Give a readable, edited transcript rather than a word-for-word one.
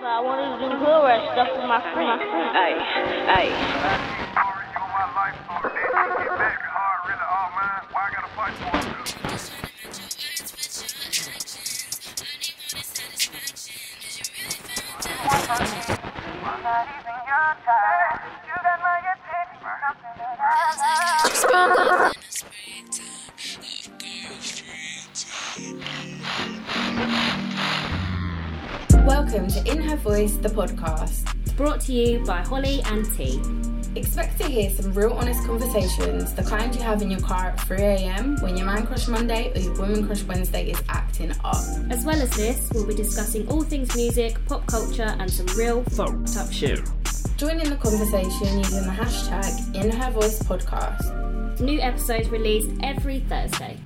So I wanted to do hood rat stuff with my friend. Welcome to In Her Voice, the podcast. Brought to you by Holly and T. Expect to hear some real honest conversations, the kind you have in your car at 3am when your man crush Monday or your woman crush Wednesday is acting up. As well as this, we'll be discussing all things music, pop culture and some real fucked up shit. Join in the conversation using the hashtag InHerVoicePodcast. New episodes released every Thursday.